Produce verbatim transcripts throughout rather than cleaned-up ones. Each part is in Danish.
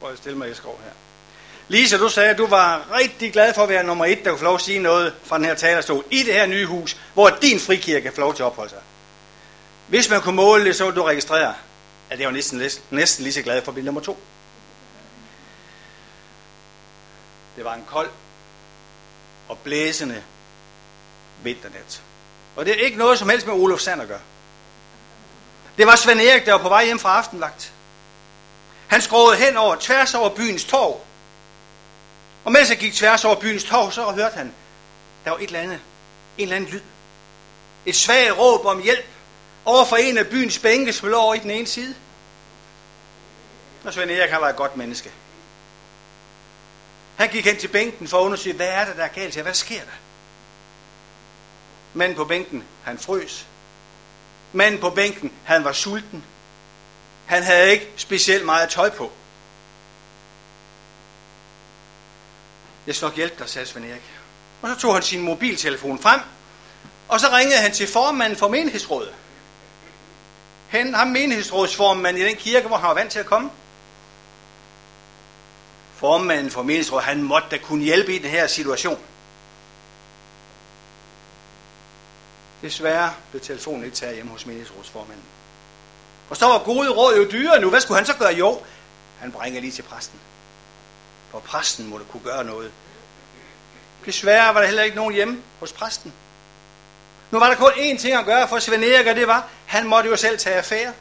tror jeg stille mig i skov her. Lisa, du sagde, at du var rigtig glad for at være nummer et, der kunne få lov at sige noget fra den her talerstol i det her nye hus, hvor din frikirke kan få lov til at opholde sig. Hvis man kunne måle det, så ville du registrere, at jeg var næsten, næsten lige så glad for at blive nummer to. Det var en kold og blæsende vinternat. Og det er ikke noget som helst med Olof Sand at gøre. Det var Sven Erik, der var på vej hjem fra aftenvagt. Han skråede hen over, tværs over byens torv. Og mens han gik tværs over byens torv, så hørte han, der var et eller andet, en eller anden lyd. Et svagt råb om hjælp over for en af byens bænke, som lå over i den ene side. Og Sven Erik, han var et godt menneske. Han gik hen til bænken for at undersøge, hvad er der, der er galt her? Hvad sker der? Manden på bænken, han frøs. Manden på bænken, han var sulten. Han havde ikke specielt meget tøj på. Jeg skal nok hjælpe dig, sagde Sven Erik. Og så tog han sin mobiltelefon frem, og så ringede han til formanden for menighedsrådet. Han, ham menighedsrådsformanden i den kirke, hvor han var vant til at komme. Formanden for menighedsrådet, han måtte da kunne hjælpe i den her situation. Desværre blev telefonen ikke taget hjemme hos menighedsrådsformanden. Og så var gode råd jo dyre nu. Hvad skulle han så gøre? Jo, han brængede lige til præsten. For præsten måtte kunne gøre noget. Desværre var der heller ikke nogen hjemme hos præsten. Nu var der kun én ting at gøre for Sven Erik, og det var, han måtte jo selv tage affære.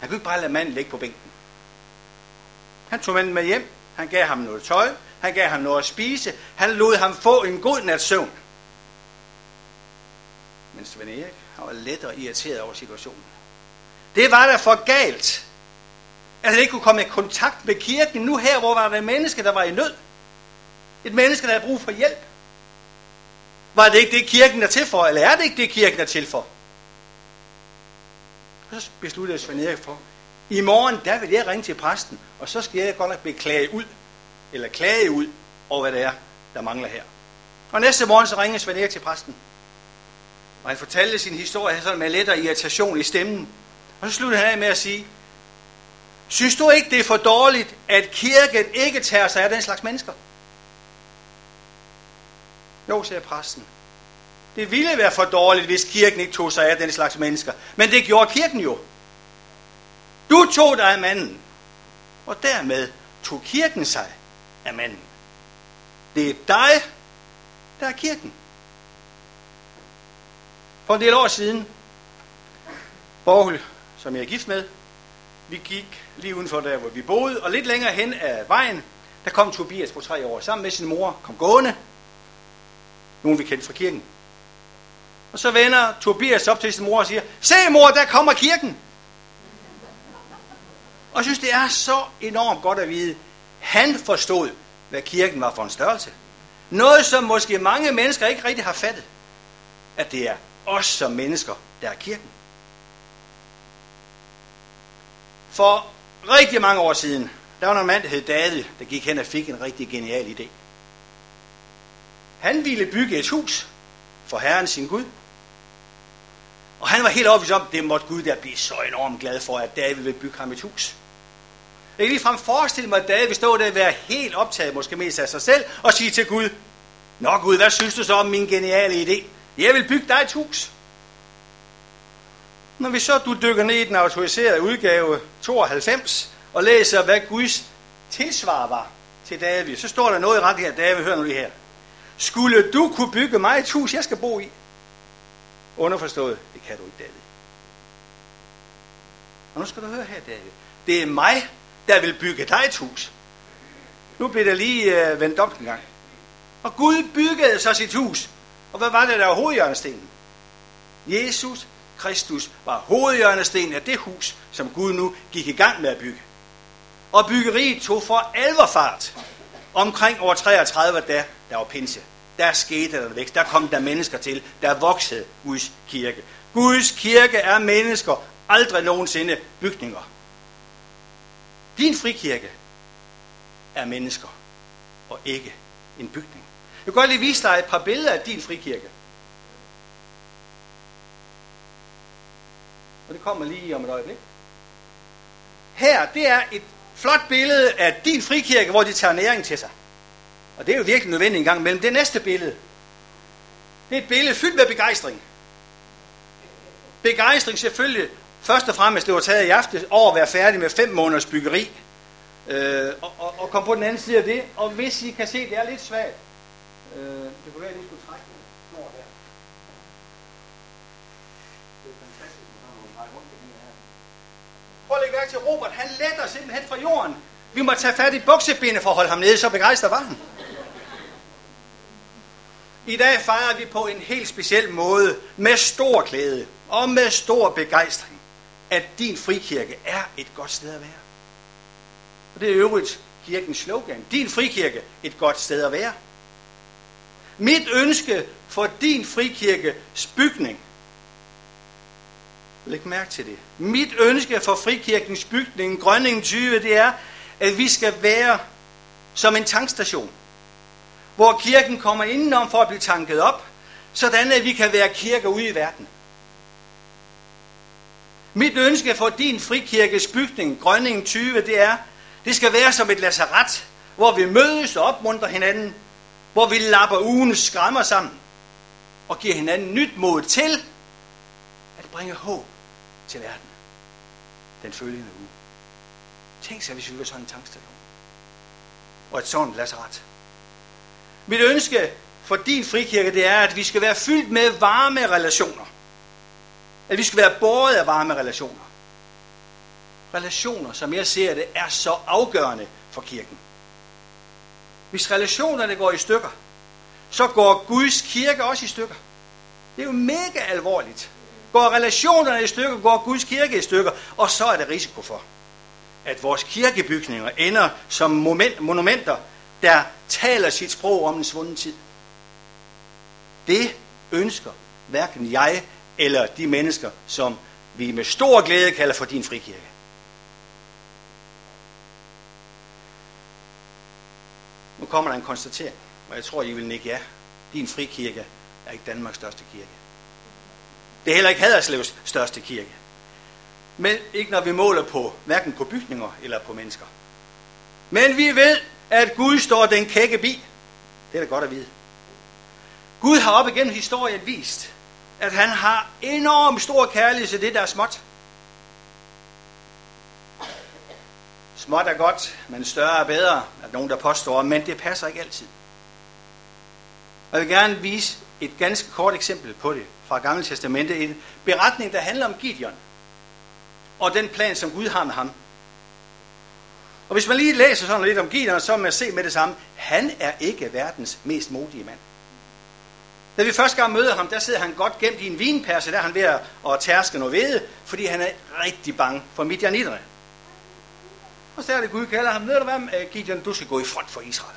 Han kunne ikke bare lade manden ligge på bænken. Han tog manden med hjem. Han gav ham noget tøj. Han gav ham noget at spise. Han lod ham få en god nats søvn. Men Sven Erik, han var let og irriteret over situationen. Det var da for galt, at han ikke kunne komme i kontakt med kirken nu her, hvor var der et menneske, der var i nød. Et menneske, der havde brug for hjælp. Var det ikke det, kirken er til for, eller er det ikke det, kirken er til for? Og så besluttede Sven Erik for, i morgen, der vil jeg ringe til præsten, og så skal jeg godt nok beklage ud, eller klage ud over, hvad det er, der mangler her. Og næste morgen, så ringer Sven Erik til præsten. Og han fortalte sin historie sådan med let og irritation i stemmen. Og så sluttede han af med at sige, synes du ikke, det er for dårligt, at kirken ikke tager sig af den slags mennesker? Jo, sagde præsten. Det ville være for dårligt, hvis kirken ikke tog sig af den slags mennesker. Men det gjorde kirken jo. Du tog dig af manden. Og dermed tog kirken sig af manden. Det er dig, der er kirken. For en del år siden, Borgel, som jeg er gift med, vi gik lige udenfor der, hvor vi boede, og lidt længere hen af vejen, der kom Tobias på tre år, sammen med sin mor, kom gående, nogen vi kendte fra kirken. Og så vender Tobias op til sin mor og siger, se mor, der kommer kirken! Og jeg synes, det er så enormt godt at vide, han forstod, hvad kirken var for en størrelse. Noget, som måske mange mennesker ikke rigtig har fattet, at det er os som mennesker, der er kirken. For rigtig mange år siden, der var en mand, der hed David, der gik hen og fik en rigtig genial idé. Han ville bygge et hus for Herren sin Gud. Og han var helt overbevist om, det måtte Gud der blive så enormt glad for, at David ville bygge ham et hus. Jeg kan ligefrem forestille mig, at David ville stå der og være helt optaget, måske mest af sig selv, og sige til Gud, nå Gud, hvad synes du så om min geniale idé? Jeg vil bygge dig et hus. Når vi så du dykker ned i den autoriserede udgave tooghalvfems og læser, hvad Guds tilsvar var til David, så står der noget i retning af David, hør nu lige her. Skulle du kunne bygge mig et hus, jeg skal bo i? Underforstået, det kan du ikke, David. Og nu skal du høre her, David. Det er mig, der vil bygge dig et hus. Nu bliver der lige øh, vendt op en gang. Og Gud byggede så sit hus. Og hvad var det, der var hovedhjørnestenen? Jesus Kristus var hovedhjørnestenen af det hus, som Gud nu gik i gang med at bygge. Og byggeriet tog for alvor fart. Omkring år treogtredive, da der var pinse. Der skete der vækst. Der kom der mennesker til. Der voksede Guds kirke. Guds kirke er mennesker, aldrig nogensinde bygninger. Din frikirke er mennesker, og ikke en bygning. Jeg kan godt lige vise dig et par billeder af din frikirke. Og det kommer lige om et øjeblik. her, det er et flot billede af din frikirke, hvor de tager næring til sig. Og det er jo virkelig nødvendigt en gang imellem. Det næste billede, det er et billede fyldt med begejstring. Begejstring selvfølgelig, først og fremmest, det var taget i aften over at være færdig med fem måneders byggeri, øh, og, og, og komme på den anden side af det. Og hvis I kan se, det er lidt svagt. Øh, det kunne være, at I skulle trække den over der. Det er fantastisk, at man kan dreje rundt i den her. Prøv at lægge mærke til Robert, han letter simpelthen fra jorden. Vi må tage fat i buksebenet for at holde ham nede, så begejstret var han. I dag fejrer vi på en helt speciel måde, med stor glæde og med stor begejstring, at din frikirke er et godt sted at være. Og det er i øvrigt kirkens slogan. Din frikirke, et godt sted at være. Mit ønske for din frikirkes bygning. Læg mærke til det. Mit ønske for frikirkens bygning, Grønningen tyve, det er, at vi skal være som en tankstation, hvor kirken kommer indenom for at blive tanket op, sådan at vi kan være kirker ude i verden. Mit ønske for din frikirkes bygning, Grønningen tyve, det er, det skal være som et lazaret, hvor vi mødes og opmuntrer hinanden, hvor vi lapper ugens skræmmer sammen og giver hinanden nyt mod til at bringe håb til verden den følgende uge. Tænk sig, hvis vi var sådan en tankstation og et sådan lazaret. Mit ønske for din frikirke, det er, at vi skal være fyldt med varme relationer. At vi skal være båret af varme relationer. Relationer, som jeg ser det, er så afgørende for kirken. Hvis relationerne går i stykker, så går Guds kirke også i stykker. Det er jo mega alvorligt. Går relationerne i stykker, går Guds kirke i stykker, og så er der risiko for, at vores kirkebygninger ender som monumenter, der taler sit sprog om en svunden tid. Det ønsker hverken jeg eller de mennesker, som vi med stor glæde kalder for din frikirke. Nu kommer der en konstatering, og jeg tror, I vil nikke ja. Din frikirke er ikke Danmarks største kirke. Det er heller ikke Haderslevs største kirke. Men ikke når vi måler på, hverken på bygninger eller på mennesker. Men vi ved, at Gud står den kække bi. Det er da godt at vide. Gud har op igennem historien vist, at han har enormt stor kærlighed til det, der er småt. Småt er godt, men større er bedre, er nogen, der påstår, men det passer ikke altid. Jeg vil gerne vise et ganske kort eksempel på det fra Gamle Testamente. En beretning, der handler om Gideon og den plan, som Gud har med ham. Og hvis man lige læser sådan lidt om Gideon, så må man se med det samme. Han er ikke verdens mest modige mand. Da vi første gang møder ham, der sidder han godt gemt i en vinperse, der er han ved at tærske noget hvede, fordi han er rigtig bange for midjanitterne. Og så er det Gud kalder ham, ved du hvad, Gideon, du skal gå i front for Israel.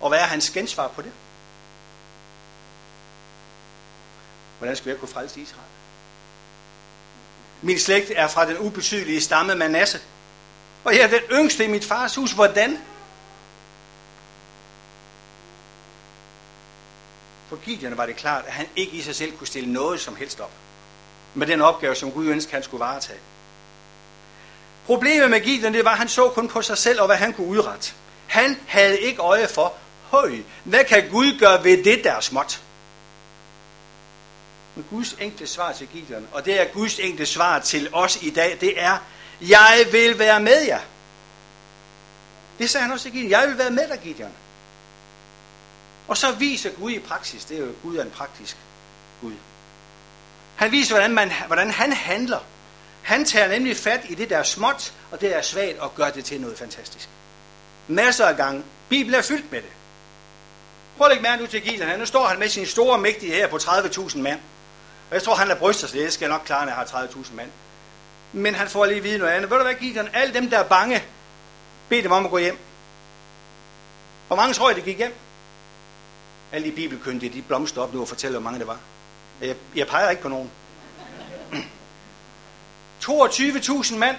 Og hvad er hans gensvar på det? Hvordan skal jeg kunne frelse Israel? Min slægt er fra den ubetydelige stamme Manasse. Og jeg er den yngste i mit fars hus. Hvordan? For Gideon var det klart, at han ikke i sig selv kunne stille noget som helst op med den opgave, som Gud ønskede, han skulle varetage. Problemet med Gideon, det var, at han så kun på sig selv og hvad han kunne udrette. Han havde ikke øje for, høj, hvad kan Gud gøre ved det, der er småt? Men Guds enkle svar til Gideon, og det er Guds enkle svar til os i dag, det er, jeg vil være med jer. Det sagde han også til Gideon. Jeg vil være med dig, Gideon. Og så viser Gud i praksis, det er jo Gud er en praktisk Gud. Han viser, hvordan, man, hvordan han handler. Han tager nemlig fat i det, der er småt, og det, der er svagt, og gør det til noget fantastisk. Masser af gange. Bibelen er fyldt med det. Prøv at lægge mærke nu til Gideon. Nu står han med sin store, mægtige her på tredive tusind mand. Og jeg tror, han er bryster sig. Det skal nok klare, når jeg har tredive tusind mand. Men han får lige at vide noget andet. Ved du hvad, Gideon? Alle dem, der er bange, bed dem om at gå hjem. Hvor mange tror I, det gik hjem? Alle de bibelkyndige, de blomster op nu og fortæller, hvor mange det var. Jeg, jeg peger ikke på nogen. toogtyve tusind mand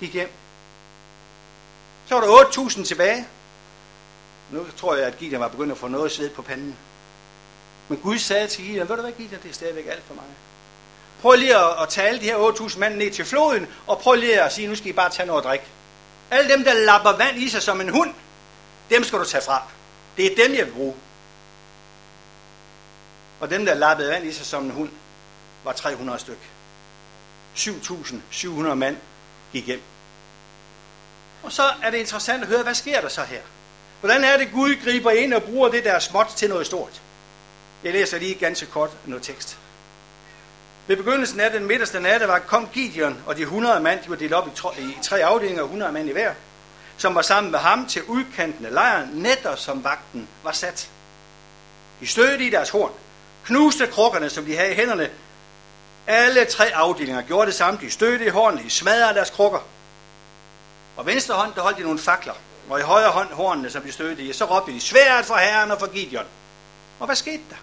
gik hjem. Så var der otte tusind tilbage. Nu tror jeg, at Gideon var begyndt at få noget sved på panden. Men Gud sagde til Gideon, ved du hvad, Gideon? Det er stadigvæk alt for mange. Prøv lige at, at tage alle de her otte tusind mand ned til floden, og prøv lige at sige, nu skal I bare tage noget drik. Alle dem, der lapper vand i sig som en hund, dem skal du tage fra. Det er dem, jeg vil bruge. Og dem, der lappede vand i sig som en hund, var tre hundrede styk. syv tusind syv hundrede mand gik hjem. Og så er det interessant at høre, hvad sker der så her? Hvordan er det, Gud griber ind og bruger det der småt til noget stort? Jeg læser lige ganske kort noget tekst. Ved begyndelsen af den midterste natte var kom Gideon og de hundrede mand, de var delt op i, tro, i tre afdelinger, hundrede mand i hver, som var sammen med ham til udkanten af lejren, netop som vagten var sat. De stødte i deres horn, knuste krukkerne, som de havde i hænderne. Alle tre afdelinger gjorde det samme. De stødte i hornene, de smadrede deres krukker. Og venstre hånd, der holdt de nogle fakler, og i højre hånd hornene, som de stødte i. Så råbte de, sværd for Herren og for Gideon. Og hvad skete der?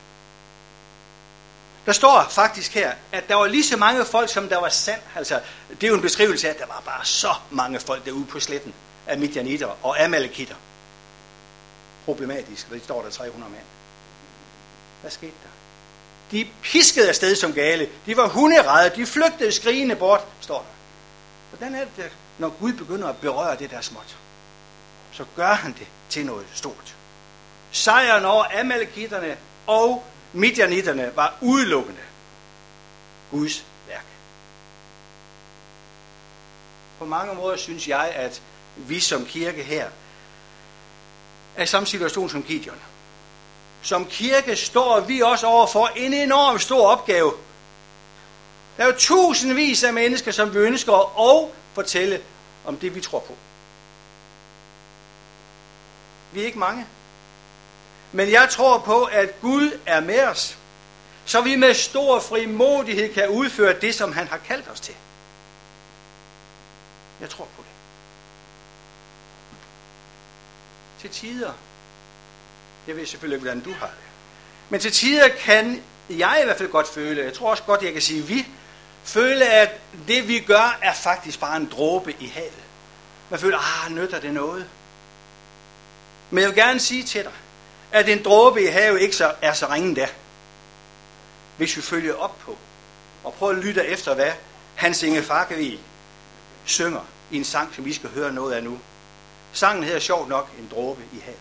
Der står faktisk her, at der var lige så mange folk, som der var sand. Altså, det er jo en beskrivelse af, at der var bare så mange folk derude på sletten af midjanitter og amalekitter. Problematisk, for det står der tre hundrede mand. Hvad skete der? De piskede afsted som gale. De var hunderede. De flygtede skrigende bort, står der. Hvordan er det, når Gud begynder at berøre det der småt? Så gør han det til noget stort. Sejren over amalekitterne og midjanitterne var udelukkende Guds værk. På mange måder synes jeg, at vi som kirke her er i samme situation som Gideon. Som kirke står vi også overfor en enorm stor opgave. Der er jo tusindvis af mennesker, som vi ønsker at fortælle om det, vi tror på. Vi er ikke mange. Men jeg tror på, at Gud er med os, så vi med stor frimodighed kan udføre det, som han har kaldt os til. Jeg tror på det. Til tider, jeg ved selvfølgelig ikke, hvordan du har det, men til tider kan jeg i hvert fald godt føle, jeg tror også godt, jeg kan sige vi, føle, at det vi gør, er faktisk bare en dråbe i havet. Man føler, ah, nytter det noget? Men jeg vil gerne sige til dig, at en dråbe i havet ikke så, er så ringen der. Hvis vi følger op på, og prøver at lytte efter, hvad Hans Inge Faggevild synger i en sang, som vi skal høre noget af nu. Sangen hedder sjovt nok, en dråbe i havet.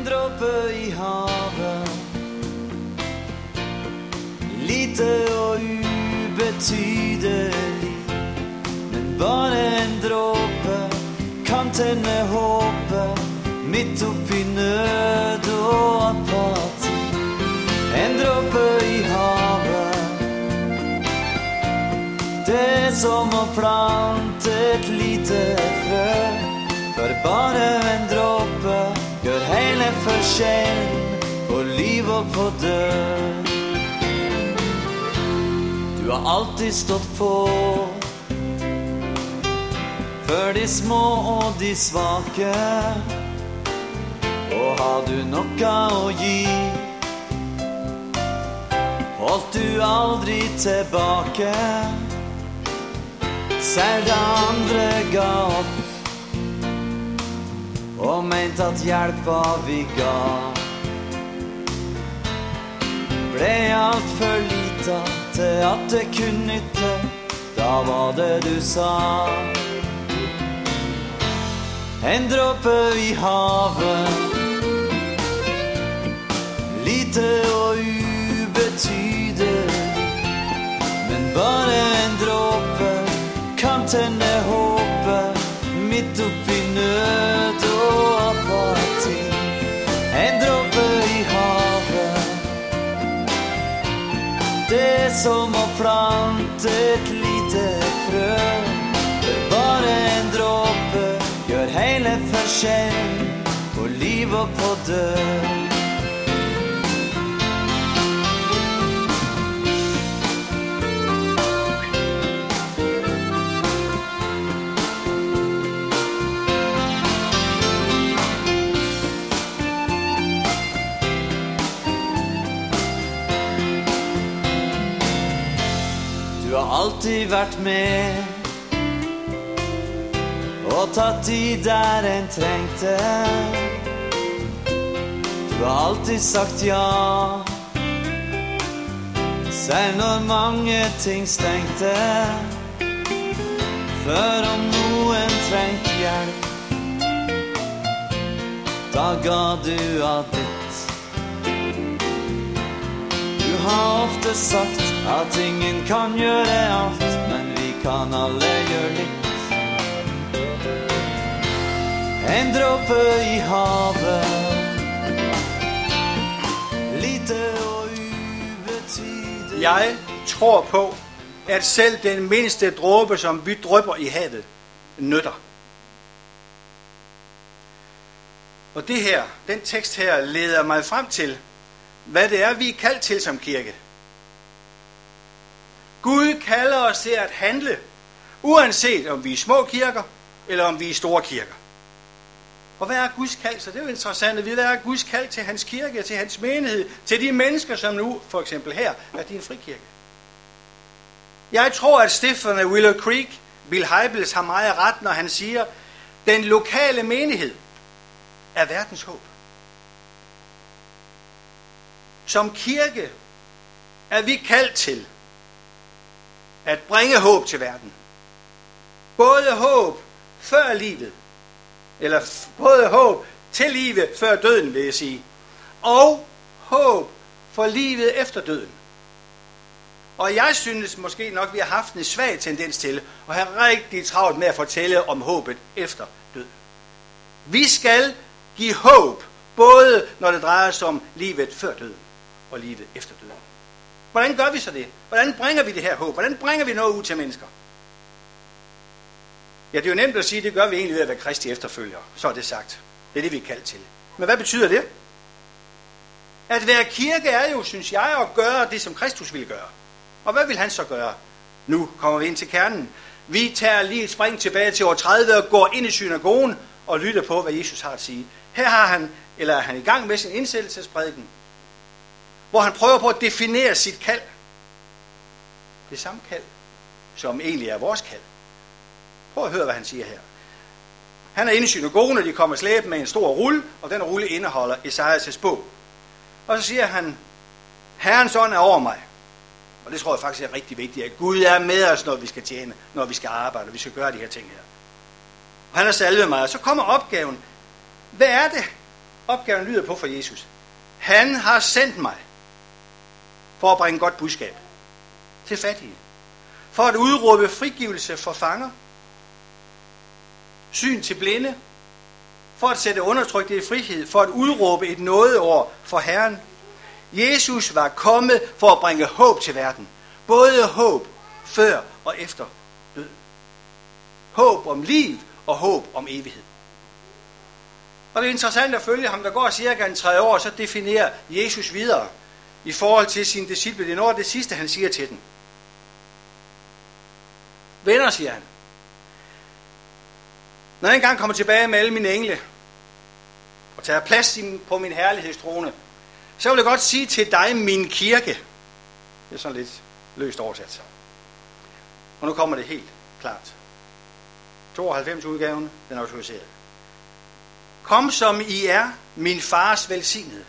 En dråbe i havet, lite og ubetydelig, men bare en dråbe, kom til med håbet, midt op i nød og apati. En dråbe i havet, det er som at plante et lite frø, for bare en dråbe gör hela förskjell på liv och på död. Du har alltid stått på för de små och de svaga. Och har du något att ge, hållt du aldrig tillbaka. Ser det andra gap og ment at hjelpa vi ga ble alt for lita til at det kunne nytte. Da var det du sa, en dråpe i havet, lite og ubetydelig, men bare en dråpe kan tenne håpet midt oppi nød og apati. En dråpe i havet, det er som å plante et lite frø, det er bare en dråpe, gjør hele forskjell på liv og på død. har alltid vært med og tatt i der en trengte. Du har alltid sagt ja, selv når mange ting stengte, før om noen trengte hjelp. Da ga du av ditt. Du har ofte sagt at ingen kan gjøre alt, men vi kan alle gjøre litt. En dråpe i havet, lite og ubetydeligt. Jeg tror på, at selv den mindste dråbe, som vi drypper i havet, nytter. Og det her, den tekst her, leder mig frem til, hvad det er, vi er kaldt til som kirke. Gud kalder os til at handle, uanset om vi er små kirker, eller om vi er store kirker. Og hvad er Guds kald? Så det er jo interessant, at vi er Guds kald til hans kirke, til hans menighed, til de mennesker, som nu, for eksempel her, er din frikirke. Jeg tror, at stifteren af Willow Creek, Bill Heibels, har meget ret, når han siger, den lokale menighed er verdens håb. Som kirke er vi kaldt til at bringe håb til verden. Både håb før livet, eller både håb til livet før døden, vil jeg sige, og håb for livet efter døden. Og jeg synes måske nok, vi har haft en svag tendens til at have rigtig travlt med at fortælle om håbet efter døden. Vi skal give håb, både når det drejer sig om livet før døden og livet efter døden. Hvordan gør vi så det? Hvordan bringer vi det her håb? Hvordan bringer vi noget ud til mennesker? Ja, det er jo nemt at sige, at det gør vi egentlig ved at være Kristi efterfølgere. Så er det sagt. Det er det, vi er kaldt til. Men hvad betyder det? At være kirke er jo, synes jeg, at gøre det, som Kristus ville gøre. Og hvad vil han så gøre? Nu kommer vi ind til kernen. Vi tager lige et spring tilbage til år tredive og går ind i synagogen og lytter på, hvad Jesus har at sige. Her har han, eller er han i gang med sin indsættelsesprædiken, hvor han prøver på at definere sit kald. Det samme kald, som egentlig er vores kald. Prøv at høre, hvad han siger her. Han er inde i synagogen, og de kommer slæbende med en stor rulle, og den rulle indeholder Esaias' bog. Og så siger han, Herrens ånd er over mig. Og det tror jeg faktisk er rigtig vigtigt, at Gud er med os, når vi skal tjene, når vi skal arbejde, og vi skal gøre de her ting her. Og han har salvet mig, og så kommer opgaven. Hvad er det, opgaven lyder på for Jesus? Han har sendt mig for at bringe godt budskab til fattige. For at udråbe frigivelse for fanger, syn til blinde, for at sætte undertrykte i frihed, for at udråbe et nådeår for Herren. Jesus var kommet for at bringe håb til verden. Både håb før og efter død. Håb om liv og håb om evighed. Og det er interessant at følge ham, der går cirka en tre år, så definerer Jesus videre i forhold til sine disciple. Det er det sidste, han siger til dem. Venner, siger han. Når jeg engang kommer tilbage med alle mine engle og tager plads på min herlighedstrone, så vil jeg godt sige til dig, min kirke. Det er sådan lidt løst oversat så. Og nu kommer det helt klart. tooghalvfems udgaven, den er autoriseret. Kom som I er, min fars velsignede.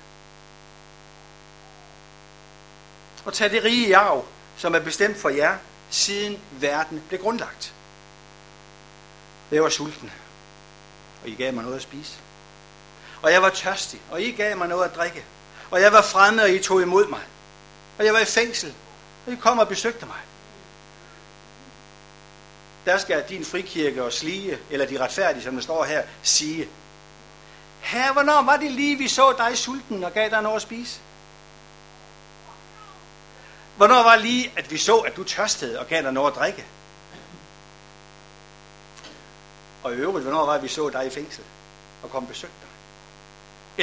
Og tag det rige i arv, som er bestemt for jer, siden verden blev grundlagt. Jeg var sulten, og I gav mig noget at spise. Og jeg var tørstig, og I gav mig noget at drikke. Og jeg var fremmed, og I tog imod mig. Og jeg var i fængsel, og I kom og besøgte mig. Der skal din frikirke og slige, eller de retfærdige, som der står her, sige, Herre, hvornår var det lige, vi så dig sulten og gav dig noget at spise? Hvornår var det lige, at vi så, at du tørstede og gav dig noget at drikke? Og i øvrigt, hvornår var vi så dig i fængsel og kom og besøgte dig?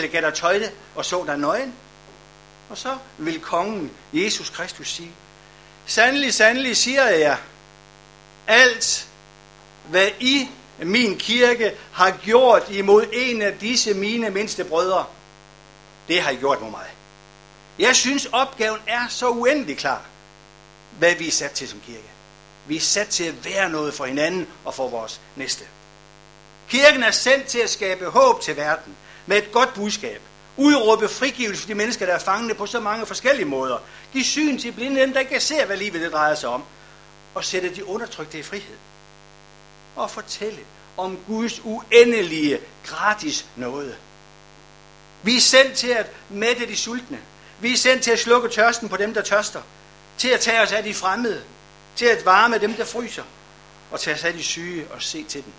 Eller gav dig tøjde og så dig nøgen? Og så vil kongen Jesus Kristus sige, sandelig, sandelig siger jeg, alt hvad I, min kirke, har gjort imod en af disse mine mindste brødre, det har I gjort mod mig. Jeg synes opgaven er så uendelig klar, hvad vi er sat til som kirke. Vi er sat til at være noget for hinanden og for vores næste. Kirken er sendt til at skabe håb til verden med et godt budskab. Udråbe frigivelse for de mennesker, der er fangne på så mange forskellige måder. Giv syn til blinde, dem der ikke ser, hvad livet det drejer sig om. Og sætte de undertrykte i frihed. Og fortælle om Guds uendelige, gratis nåde. Vi er sendt til at mætte de sultne. Vi er sendt til at slukke tørsten på dem, der tørster. Til at tage os af de fremmede. Til at varme dem, der fryser. Og tage os af de syge og se til dem.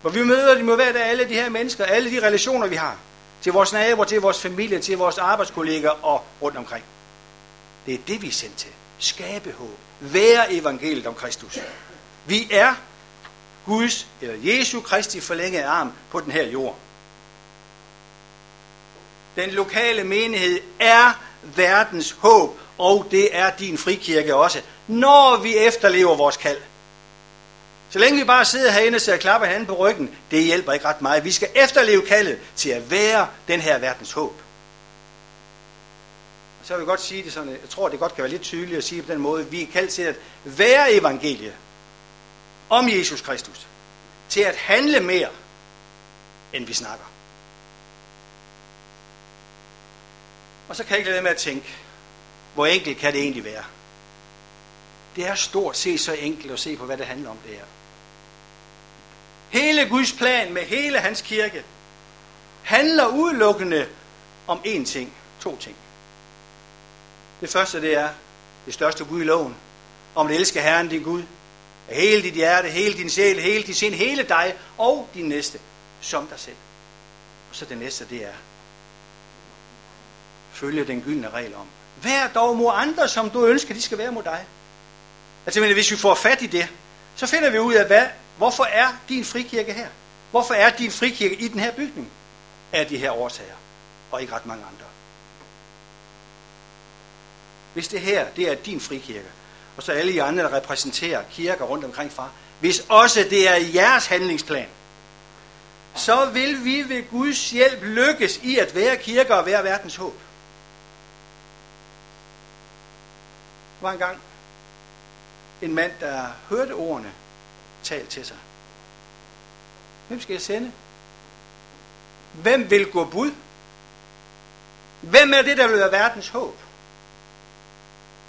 Hvor vi møder dem hver dag, alle de her mennesker, alle de relationer, vi har. Til vores naboer, til vores familie, til vores arbejdskolleger og rundt omkring. Det er det, vi er sendt til. Skabe håb. Være evangeliet om Kristus. Vi er Guds eller Jesu Kristi forlængede arm på den her jord. Den lokale menighed er verdens håb, og det er din frikirke også, når vi efterlever vores kald. Så længe vi bare sidder herinde og ser klapper hinanden på ryggen, det hjælper ikke ret meget. Vi skal efterleve kaldet til at være den her verdens håb. Og så vil jeg godt sige det sådan, jeg tror det godt kan være lidt tydeligt at sige på den måde, vi er kaldt til at være evangeliet om Jesus Kristus, til at handle mere, end vi snakker. Og så kan jeg ikke lade være med at tænke, hvor enkelt kan det egentlig være? Det er stort set så enkelt at se på, hvad det handler om det her. Hele Guds plan med hele hans kirke handler udelukkende om én ting, to ting. Det første det er det største bud i loven, om at elske Herren din Gud, af hele dit hjerte, hele din sjæl, hele din sind, hele dig og din næste, som dig selv. Og så det næste det er, følge den gyldne regel om. Vær dog mod andre, som du ønsker, de skal være mod dig. Altså, men hvis vi får fat i det, så finder vi ud af, hvad, hvorfor er din frikirke her? Hvorfor er din frikirke i den her bygning? Af de her årsager, og ikke ret mange andre. Hvis det her, det er din frikirke, og så alle I andre, der repræsenterer kirker rundt omkring fra, hvis også det er jeres handlingsplan, så vil vi ved Guds hjælp lykkes i at være kirker og være verdens håb. Der var engang en mand, der hørte ordene tale til sig. Hvem skal jeg sende? Hvem vil gå bud? Hvem er det, der vil være verdens håb?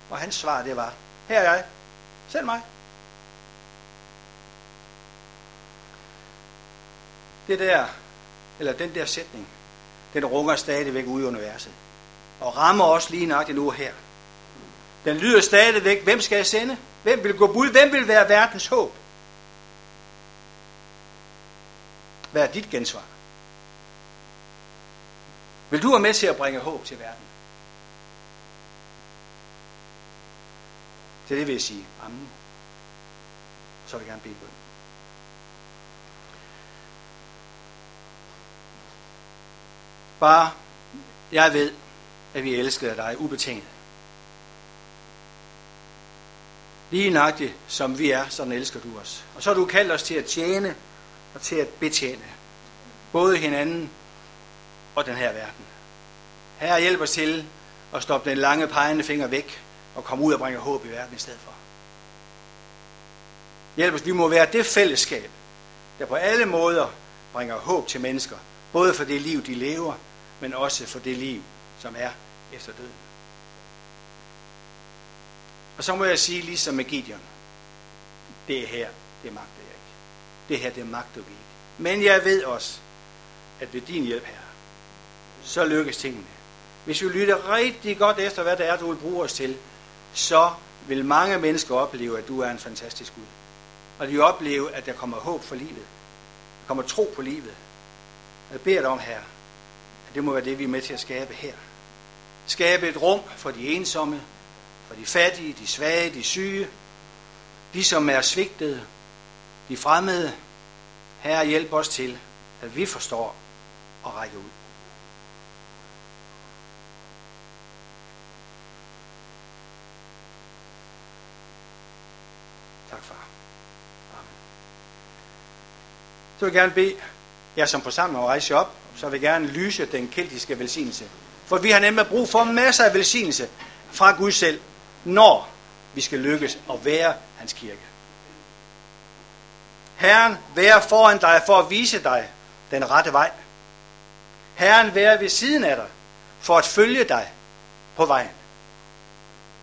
Og hans svar, det var, her er jeg, send mig. Det der, eller den der sætning, den runger stadigvæk ud i universet. Og rammer også lige nøjagtigt nu her. Den lyder stadigvæk, hvem skal jeg sende? Hvem vil gå bud? Hvem vil være verdens håb? Hvad er dit gensvar? Vil du være med til at bringe håb til verden? Til det vil jeg sige, amen. Så vil jeg gerne bede bøn. Bare, jeg ved, at vi elsker dig ubetinget. Lige nøjagtigt som vi er, sådan elsker du os. Og så har du kaldt os til at tjene og til at betjene. Både hinanden og den her verden. Herre, hjælp os til at stoppe den lange pegende finger væk og komme ud og bringe håb i verden i stedet for. Hjælp os, vi må være det fællesskab, der på alle måder bringer håb til mennesker. Både for det liv, de lever, men også for det liv, som er efter døden. Og så må jeg sige, ligesom med Gideon, det her, det magter jeg ikke. Det her, det magter vi ikke. Men jeg ved også, at ved din hjælp, Herre, så lykkes tingene. Hvis vi lytter rigtig godt efter, hvad det er, du vil bruge os til, så vil mange mennesker opleve, at du er en fantastisk Gud. Og de vil opleve, at der kommer håb for livet. Der kommer tro på livet. Og jeg beder dig om, Herre, at det må være det, vi er med til at skabe her. Skabe et rum for de ensomme, for de fattige, de svage, de syge, de som er svigtede, de fremmede. Herre, hjælp os til, at vi forstår og rækker ud. Tak, far. Amen. Så vil jeg gerne bede jer som forsamler og rejse op, så vil jeg gerne lyse den keltiske velsignelse. For vi har nemlig brug for masser af velsignelse fra Gud selv, når vi skal lykkes at være hans kirke. Herren være foran dig for at vise dig den rette vej. Herren være ved siden af dig for at følge dig på vejen.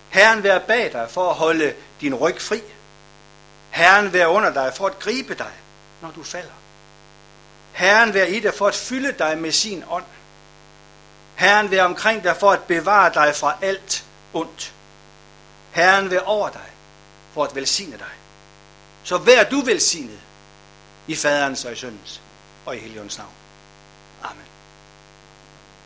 Herren være bag dig for at holde din ryg fri. Herren være under dig for at gribe dig, når du falder. Herren være i dig for at fylde dig med sin ånd. Herren være omkring dig for at bevare dig fra alt ondt. Herren være over dig for at velsigne dig. Så vær du velsignet i Faderens og i Søndens og i Helligåndens navn. Amen.